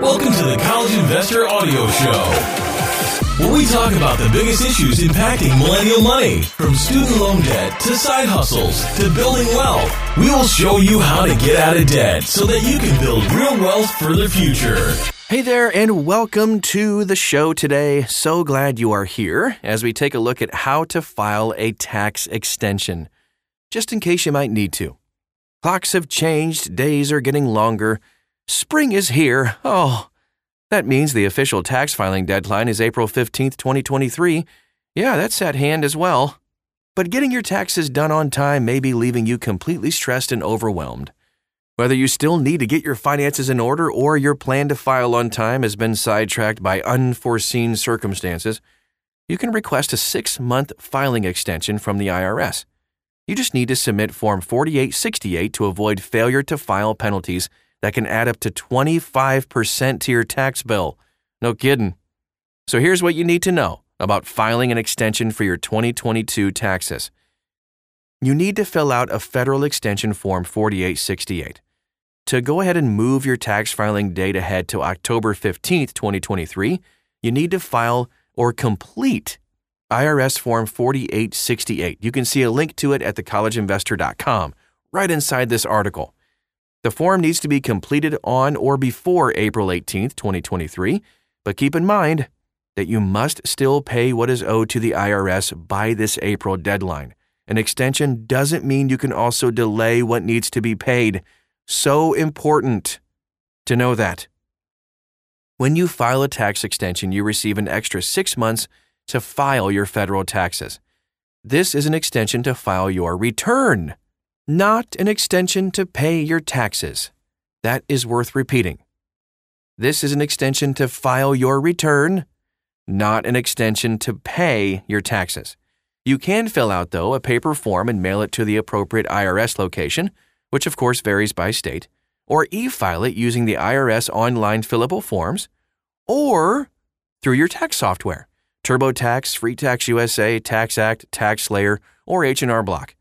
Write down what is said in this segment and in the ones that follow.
Welcome to the College Investor Audio Show, where we talk about the biggest issues impacting millennial money, from student loan debt to side hustles to building wealth. We will show you how to get out of debt so that you can build real wealth for the future. Hey there, and welcome to the show today. So glad you are here as we take a look at how to file a tax extension, just in case you might need to. Clocks have changed, days are getting longer. Spring is here. Oh, that means the official tax filing deadline is April 15th, 2023. Yeah, that's at hand as well. But getting your taxes done on time may be leaving you completely stressed and overwhelmed. Whether you still need to get your finances in order or your plan to file on time has been sidetracked by unforeseen circumstances, you can request a 6-month filing extension from the IRS. You just need to submit Form 4868 to avoid failure to file penalties that can add up to 25% to your tax bill. No kidding. So here's what you need to know about filing an extension for your 2022 taxes. You need to fill out a federal extension form 4868 to go ahead and move your tax filing date ahead to October 15th, 2023. You need to file or complete IRS Form 4868. You can see a link to it at thecollegeinvestor.com right inside this article. The form needs to be completed on or before April 18th, 2023, but keep in mind that you must still pay what is owed to the IRS by this April deadline. An extension doesn't mean you can also delay what needs to be paid. So important to know that. When you file a tax extension, you receive an extra 6 months to file your federal taxes. This is an extension to file your return, not an extension to pay your taxes. That is worth repeating. This is an extension to file your return, not an extension to pay your taxes. You can fill out, though, a paper form and mail it to the appropriate IRS location, which of course varies by state, or e-file it using the IRS online fillable forms, or through your tax software, TurboTax, Free Tax USA, TaxAct, TaxSlayer, or H&R Block.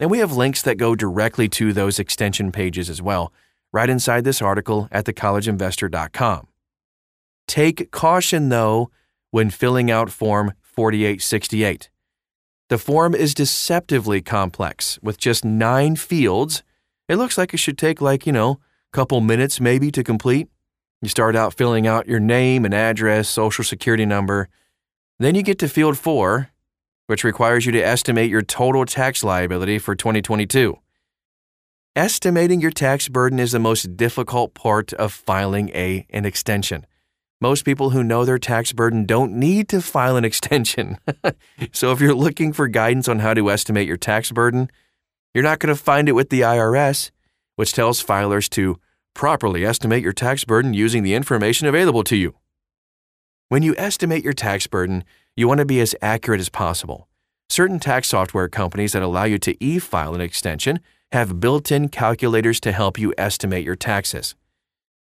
And we have links that go directly to those extension pages as well, right inside this article at thecollegeinvestor.com. Take caution, though, when filling out Form 4868. The form is deceptively complex with just 9 fields. It looks like it should take a couple minutes maybe to complete. You start out filling out your name and address, social security number. Then you get to field 4, which requires you to estimate your total tax liability for 2022. Estimating your tax burden is the most difficult part of filing an extension. Most people who know their tax burden don't need to file an extension. So if you're looking for guidance on how to estimate your tax burden, you're not going to find it with the IRS, which tells filers to properly estimate your tax burden using the information available to you. When you estimate your tax burden, you want to be as accurate as possible. Certain tax software companies that allow you to e-file an extension have built-in calculators to help you estimate your taxes.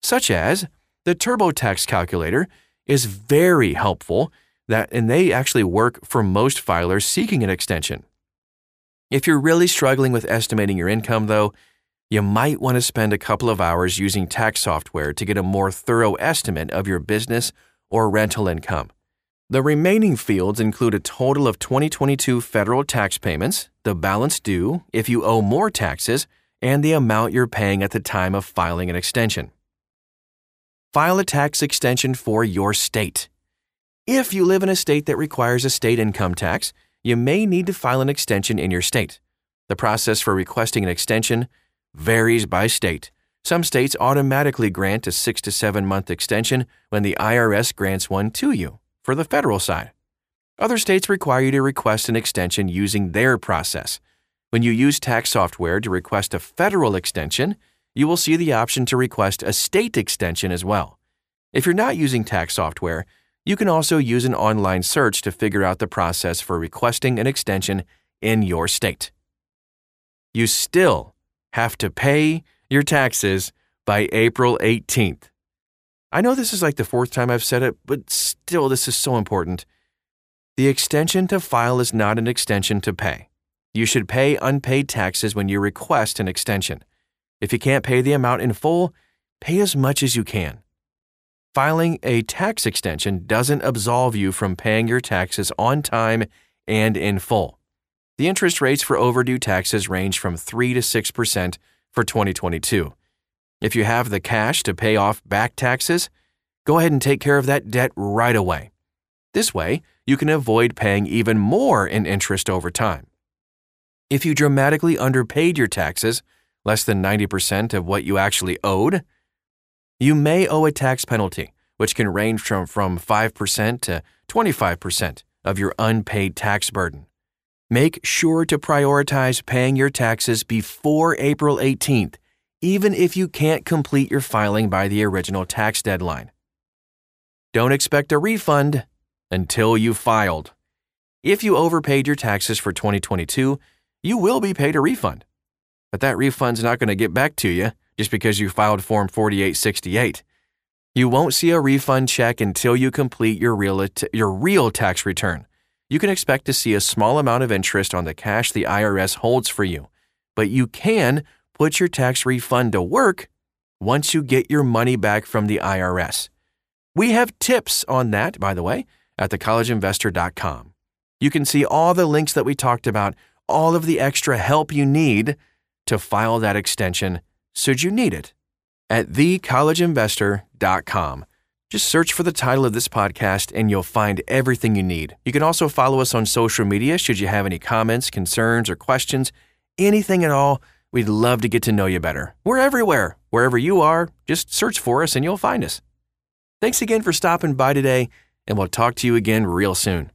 Such as the TurboTax calculator is very helpful, and they actually work for most filers seeking an extension. If you're really struggling with estimating your income, though, you might want to spend a couple of hours using tax software to get a more thorough estimate of your business or rental income. The remaining fields include a total of 2022 federal tax payments, the balance due, if you owe more taxes, and the amount you're paying at the time of filing an extension. File a tax extension for your state. If you live in a state that requires a state income tax, you may need to file an extension in your state. The process for requesting an extension varies by state. Some states automatically grant a 6 to 7 month extension when the IRS grants one to you. For the federal side, other states require you to request an extension using their process. When you use tax software to request a federal extension, you will see the option to request a state extension as well. If you're not using tax software, you can also use an online search to figure out the process for requesting an extension in your state. You still have to pay your taxes by April 18th. I know this is like the 4th time I've said it, but still, this is so important. The extension to file is not an extension to pay. You should pay unpaid taxes when you request an extension. If you can't pay the amount in full, pay as much as you can. Filing a tax extension doesn't absolve you from paying your taxes on time and in full. The interest rates for overdue taxes range from 3 to 6% for 2022. If you have the cash to pay off back taxes, go ahead and take care of that debt right away. This way, you can avoid paying even more in interest over time. If you dramatically underpaid your taxes, less than 90% of what you actually owed, you may owe a tax penalty, which can range from 5% to 25% of your unpaid tax burden. Make sure to prioritize paying your taxes before April 18th, even if you can't complete your filing by the original tax deadline. Don't expect a refund until you filed. If you overpaid your taxes for 2022, you will be paid a refund. But that refund's not going to get back to you just because you filed Form 4868. You won't see a refund check until you complete your real tax return. You can expect to see a small amount of interest on the cash the IRS holds for you, but you can put your tax refund to work once you get your money back from the IRS. We have tips on that, by the way, at thecollegeinvestor.com. You can see all the links that we talked about, all of the extra help you need to file that extension should you need it at thecollegeinvestor.com. Just search for the title of this podcast and you'll find everything you need. You can also follow us on social media should you have any comments, concerns, or questions, anything at all. We'd love to get to know you better. We're everywhere. Wherever you are, just search for us and you'll find us. Thanks again for stopping by today, and we'll talk to you again real soon.